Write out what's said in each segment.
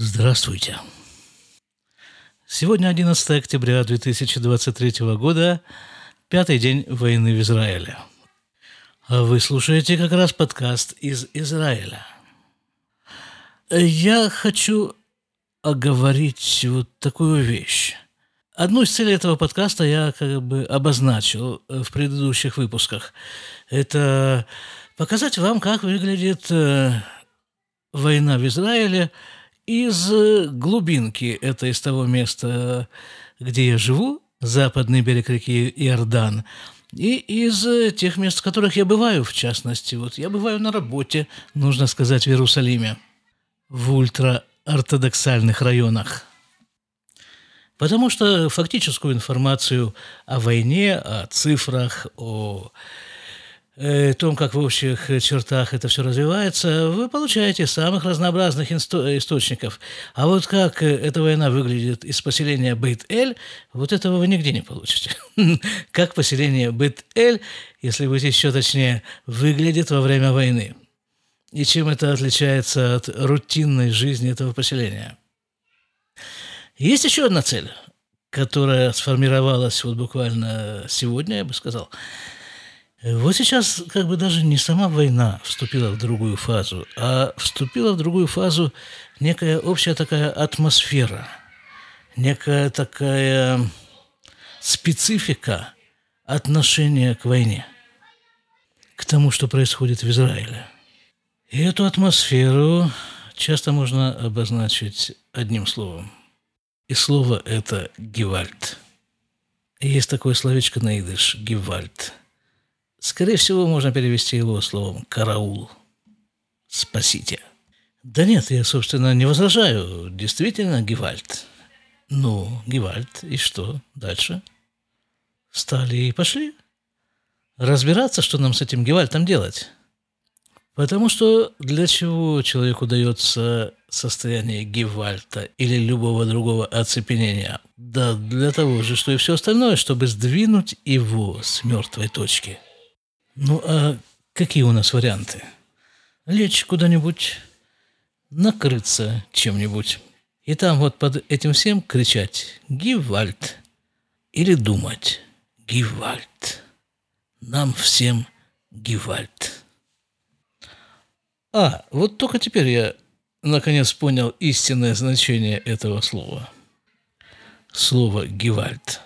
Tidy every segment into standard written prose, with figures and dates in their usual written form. Здравствуйте! Сегодня 11 октября 2023 года, пятый день войны в Израиле. А вы слушаете как раз подкаст из Израиля. Я хочу оговорить вот такую вещь. Одну из целей этого подкаста я как бы обозначил в предыдущих выпусках. Это показать вам, как выглядит война в Израиле из глубинки, это из того места, где я живу, западный берег реки Иордан, и из тех мест, в которых я бываю, в частности. Вот я бываю на работе, нужно сказать, в Иерусалиме, в ультраортодоксальных районах. Потому что фактическую информацию о войне, о цифрах, о том, как в общих чертах это все развивается, вы получаете из самых разнообразных источников. А вот как эта война выглядит из поселения Бейт-Эль, вот этого вы нигде не получите. Как поселение Бейт-Эль, если быть еще точнее, выглядит во время войны. И чем это отличается от рутинной жизни этого поселения. Есть еще одна цель, которая сформировалась вот буквально сегодня, я бы сказал. Вот сейчас как бы даже не сама война вступила в другую фазу, а вступила в другую фазу некая общая такая атмосфера, некая такая специфика отношения к войне, к тому, что происходит в Израиле. И эту атмосферу часто можно обозначить одним словом. И слово это «гевальт». Есть такое словечко на идиш «гевальт». Скорее всего, можно перевести его словом «караул». «Спасите». Да нет, я, собственно, не возражаю. Действительно, Гевальт. Ну, Гевальт, и что дальше? Встали и пошли разбираться, что нам с этим Гевальтом делать. Потому что для чего человеку дается состояние Гевальта или любого другого оцепенения? Да для того же, что и все остальное, чтобы сдвинуть его с мертвой точки. Ну, а какие у нас варианты? Лечь куда-нибудь, накрыться чем-нибудь. И там вот под этим всем кричать «Гевальт!» или думать «Гевальт! Нам всем Гевальт!» А, вот только теперь я наконец понял истинное значение этого слова. Слово «Гевальт».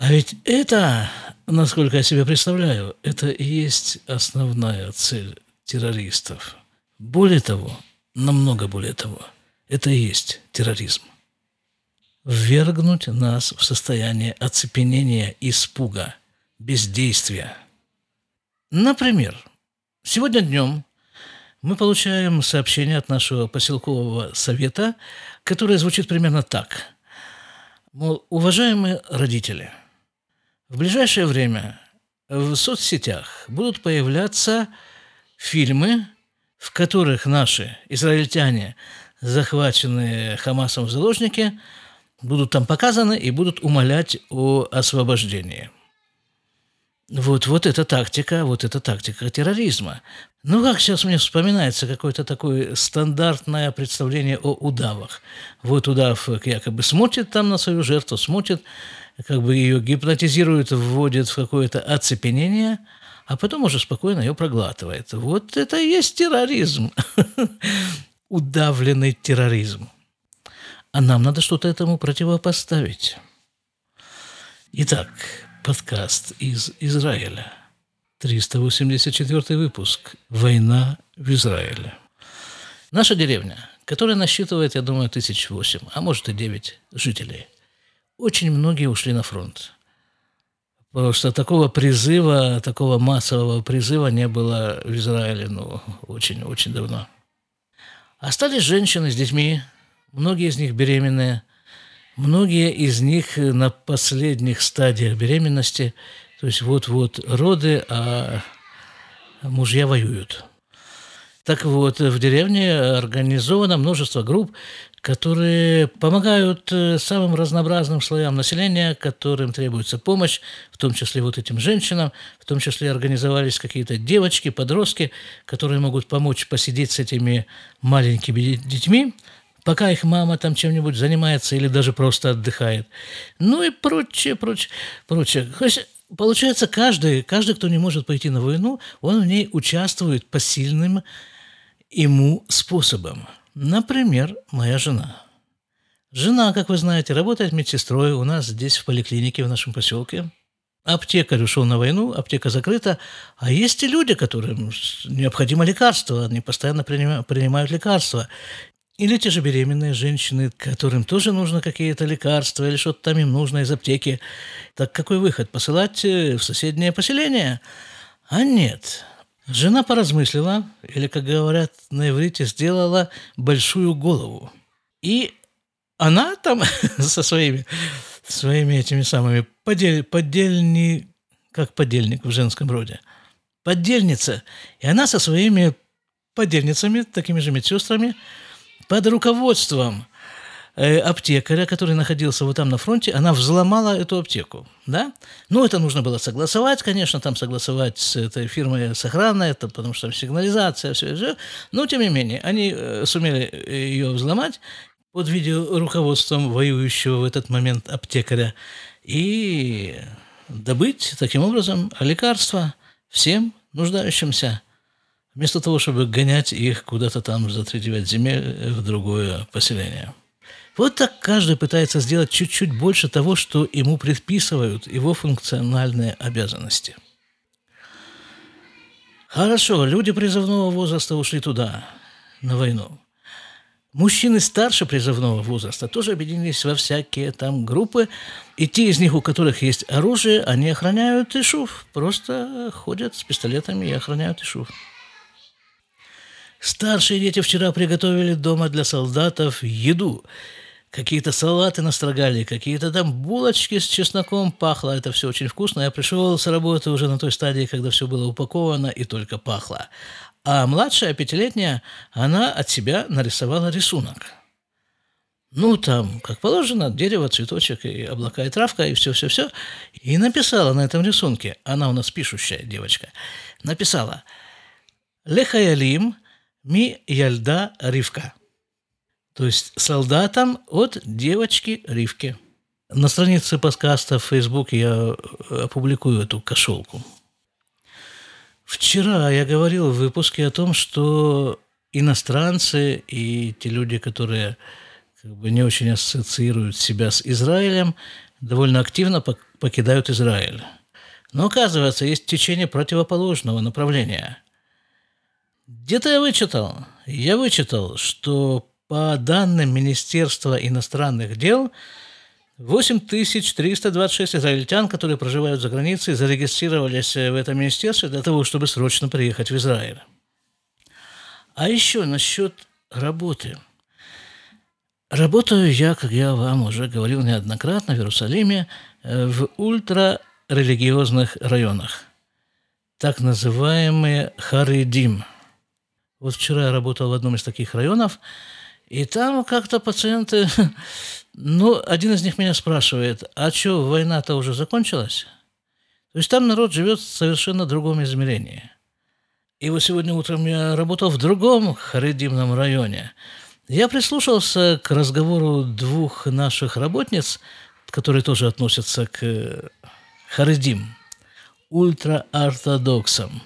А ведь это, насколько я себе представляю, это и есть основная цель террористов. Более того, намного более того, это и есть терроризм. Ввергнуть нас в состояние оцепенения, испуга, бездействия. Например, сегодня днем мы получаем сообщение от нашего поселкового совета, которое звучит примерно так. Мол, уважаемые родители, в ближайшее время в соцсетях будут появляться фильмы, в которых наши израильтяне, захваченные Хамасом в заложники, будут там показаны и будут умолять о освобождении. Вот это тактика терроризма. Ну, как сейчас мне вспоминается какое-то такое стандартное представление о удавах. Вот удав якобы смотрит там на свою жертву, смотрит, как бы ее гипнотизирует, вводит в какое-то оцепенение, а потом уже спокойно ее проглатывает. Вот это и есть терроризм. Удавленный терроризм. А нам надо что-то этому противопоставить. Итак, подкаст из Израиля. 384 выпуск. Война в Израиле. Наша деревня, которая насчитывает, я думаю, 8 тысяч, а может и 9 жителей. Очень многие ушли на фронт. Потому что такого призыва, такого массового призыва не было в Израиле, ну, очень-очень давно. Остались женщины с детьми, многие из них беременные. Многие из них на последних стадиях беременности, то есть вот-вот роды, а мужья воюют. Так вот, в деревне организовано множество групп, которые помогают самым разнообразным слоям населения, которым требуется помощь, в том числе вот этим женщинам, в том числе организовались какие-то девочки, подростки, которые могут помочь посидеть с этими маленькими детьми, пока их мама там чем-нибудь занимается или даже просто отдыхает. Ну и прочее. Получается, каждый, кто не может пойти на войну, он в ней участвует по сильным ему способам. Например, моя жена. Жена, как вы знаете, работает медсестрой у нас здесь в поликлинике в нашем поселке. Аптекарь ушел на войну, аптека закрыта. А есть и люди, которым необходимо лекарство, они постоянно принимают лекарства. Или те же беременные женщины, которым тоже нужно какие-то лекарства, или что-то там им нужно из аптеки. Так какой выход? Посылать в соседнее поселение? А нет. Жена поразмыслила, или, как говорят на иврите, сделала большую голову. И она там со своими этими самыми подельник в женском роде, подельница. И она со своими подельницами, такими же медсестрами, под руководством аптекаря, который находился вот там на фронте, она взломала эту аптеку, да? Ну, это нужно было согласовать, конечно, там согласовать с этой фирмой с охраной, это, потому что там сигнализация, все. Но, тем не менее, они сумели ее взломать под видеоруководством воюющего в этот момент аптекаря и добыть таким образом лекарства всем нуждающимся, вместо того, чтобы гонять их куда-то там за 39 земель в другое поселение. Вот так каждый пытается сделать чуть-чуть больше того, что ему предписывают его функциональные обязанности. Хорошо, люди призывного возраста ушли туда, на войну. Мужчины старше призывного возраста тоже объединились во всякие там группы. И те из них, у которых есть оружие, они охраняют ишув. Просто ходят с пистолетами и охраняют ишув. Старшие дети вчера приготовили дома для солдатов еду. Какие-то салаты настрогали, какие-то там булочки с чесноком пахло. Это все очень вкусно. Я пришел с работы уже на той стадии, когда все было упаковано и только пахло. А младшая, пятилетняя, она от себя нарисовала рисунок. Ну, там, как положено, дерево, цветочек, и облака, и травка, и все. И написала на этом рисунке, она у нас пишущая девочка, написала «Лехаялим». «Ми яльда Ривка», то есть солдатам от девочки Ривки. На странице подкаста в Фейсбуке я опубликую эту кошелку. Вчера я говорил в выпуске о том, что иностранцы и те люди, которые как бы не очень ассоциируют себя с Израилем, довольно активно покидают Израиль. Но, оказывается, есть течение противоположного направления. Где-то я вычитал, что по данным Министерства иностранных дел 8326 израильтян, которые проживают за границей, зарегистрировались в этом министерстве для того, чтобы срочно приехать в Израиль. А еще насчет работы. Работаю я, как я вам уже говорил неоднократно, в Иерусалиме, в ультрарелигиозных районах. Так называемые Харедим. Вот вчера я работал в одном из таких районов, и там как-то пациенты... Ну, один из них меня спрашивает, а что, война-то уже закончилась? То есть там народ живет в совершенно другом измерении. И вот сегодня утром я работал в другом Харедимном районе. Я прислушался к разговору двух наших работниц, которые тоже относятся к Харедим, ультраортодоксам.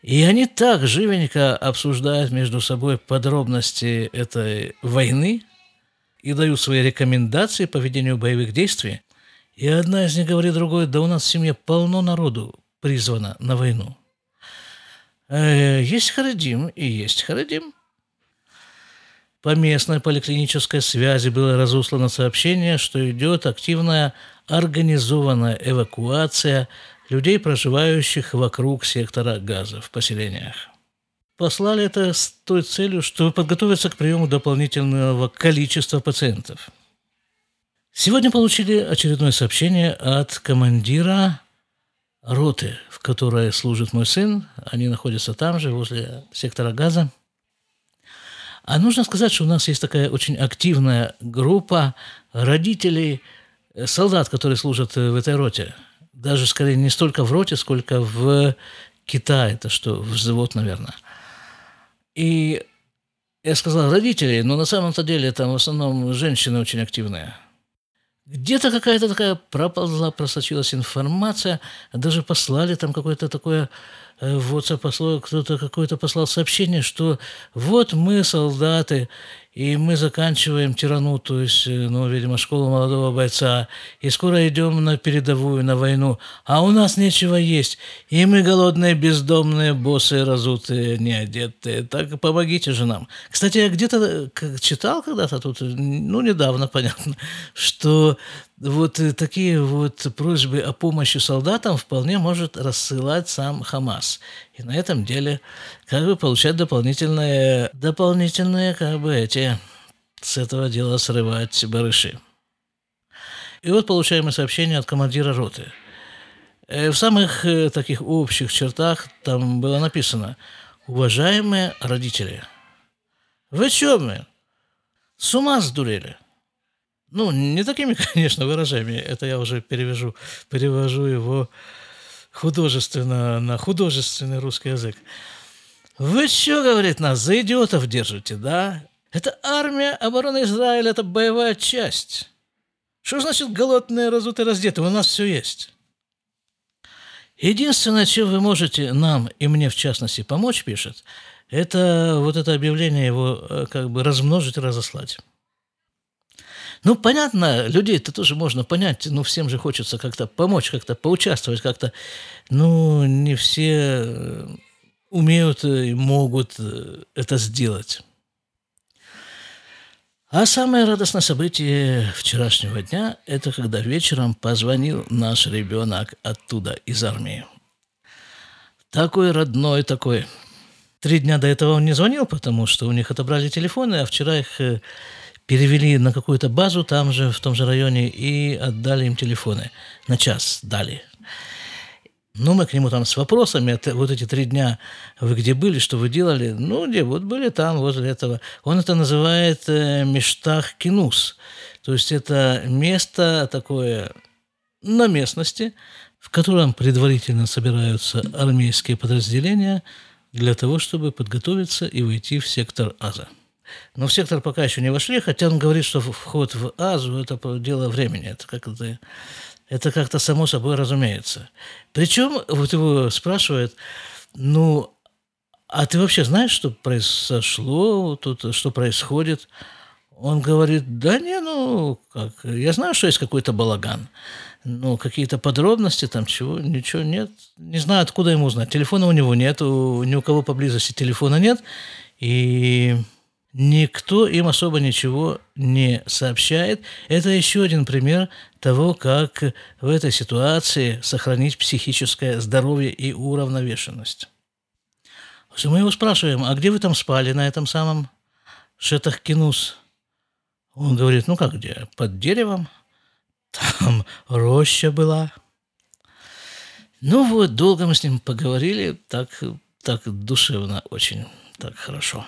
И они так живенько обсуждают между собой подробности этой войны и дают свои рекомендации по ведению боевых действий. И одна из них говорит другой, да у нас в семье полно народу призвано на войну. Есть Харедим и есть Харедим. По местной поликлинической связи было разослано сообщение, что идет активная организованная эвакуация людей, проживающих вокруг сектора Газа в поселениях. Послали это с той целью, чтобы подготовиться к приему дополнительного количества пациентов. Сегодня получили очередное сообщение от командира роты, в которой служит мой сын, они находятся там же, возле сектора Газа. А нужно сказать, что у нас есть такая очень активная группа родителей солдат, которые служат в этой роте. Даже, скорее, не столько в роте, сколько в Китае, это что, взвод, наверное. И я сказал родителей, но на самом-то деле там в основном женщины очень активные. Где-то какая-то такая проползла, просочилась информация, даже послали там какое-то такое, вот послал, кто-то какое-то послал сообщение, что вот мы солдаты, и мы заканчиваем тирану, то есть, ну, видимо, школу молодого бойца, и скоро идем на передовую, на войну, а у нас нечего есть, и мы голодные, бездомные, босые, разутые, не одетые, так помогите же нам. Кстати, я где-то читал когда-то тут, ну, недавно, понятно, что вот такие вот просьбы о помощи солдатам вполне может рассылать сам Хамас. И на этом деле как бы получать дополнительные как бы эти, с этого дела срывать барыши. И вот получаем мы сообщение от командира роты. В самых таких общих чертах там было написано: «Уважаемые родители, вы чё мы? С ума сдурели?» Ну, не такими, конечно, выражениями. Это я уже перевожу его художественно на художественный русский язык. «Вы что, — говорит, — нас за идиотов держите, да? Это армия обороны Израиля, это боевая часть. Что значит голодные, разутые, раздетые? У нас все есть. Единственное, чем вы можете нам и мне, в частности, помочь, — пишет, — это вот это объявление его как бы размножить, разослать». Ну, понятно, людей-то тоже можно понять, но всем же хочется как-то помочь, как-то поучаствовать, как-то, ну, не все умеют и могут это сделать. А самое радостное событие вчерашнего дня – это когда вечером позвонил наш ребенок оттуда, из армии. Такой родной, такой. 3 дня до этого он не звонил, потому что у них отобрали телефоны, а вчера их перевели на какую-то базу там же, в том же районе, и отдали им телефоны. На час дали. Ну, мы к нему там с вопросами: вот эти 3 дня вы где были, что вы делали? Ну, где? Вот были там, возле этого. Он это называет Миштах-Кинус. То есть это место такое на местности, в котором предварительно собираются армейские подразделения для того, чтобы подготовиться и войти в сектор АЗА. Но в сектор пока еще не вошли, хотя он говорит, что вход в АЗУ – это дело времени, это как-то само собой разумеется. Причем, вот его спрашивают: ну, а ты вообще знаешь, что произошло тут, что происходит? Он говорит: да не, ну, как, я знаю, что есть какой-то балаган, но какие-то подробности там, чего, ничего нет. Не знаю, откуда ему знать. Телефона у него нет, ни у кого поблизости телефона нет, и никто им особо ничего не сообщает. Это еще один пример того, как в этой ситуации сохранить психическое здоровье и уравновешенность. Мы его спрашиваем: а где вы там спали на этом самом Шетах-Кинус? Он говорит: ну как где? Под деревом. Там роща была. Ну вот, долго мы с ним поговорили, так душевно очень, так хорошо.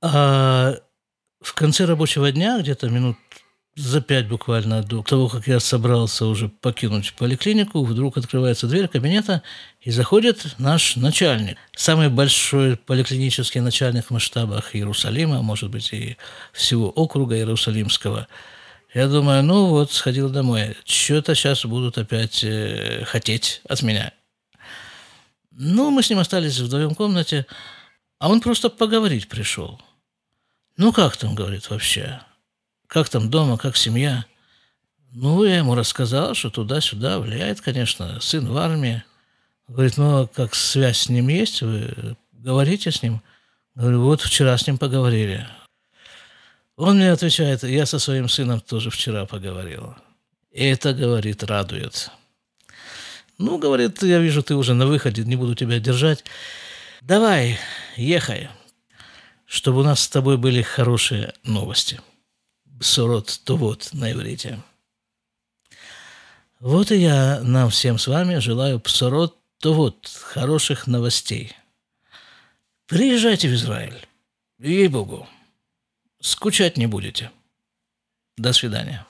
А в конце рабочего дня, где-то минут за 5 буквально до того, как я собрался уже покинуть поликлинику, вдруг открывается дверь кабинета, и заходит наш начальник. Самый большой поликлинический начальник в масштабах Иерусалима, может быть, и всего округа Иерусалимского. Я думаю, ну вот, сходил домой. Что-то сейчас будут опять хотеть от меня. Ну, мы с ним остались вдвоем в комнате, а он просто поговорить пришел. «Ну, как там, — говорит, — вообще? Как там дома, как семья?» Ну, я ему рассказал, что туда-сюда влияет, конечно, сын в армии. Говорит: ну, а как связь с ним есть? Вы говорите с ним? Говорю: вот вчера с ним поговорили. Он мне отвечает: я со своим сыном тоже вчера поговорил. И это, говорит, радует. Ну, говорит, я вижу, ты уже на выходе, не буду тебя держать. Давай, ехай, чтобы у нас с тобой были хорошие новости. Бсорот, то вот на иврите. Вот и я нам всем с вами желаю псорот, то вот, хороших новостей. Приезжайте в Израиль. Ей-богу, скучать не будете. До свидания.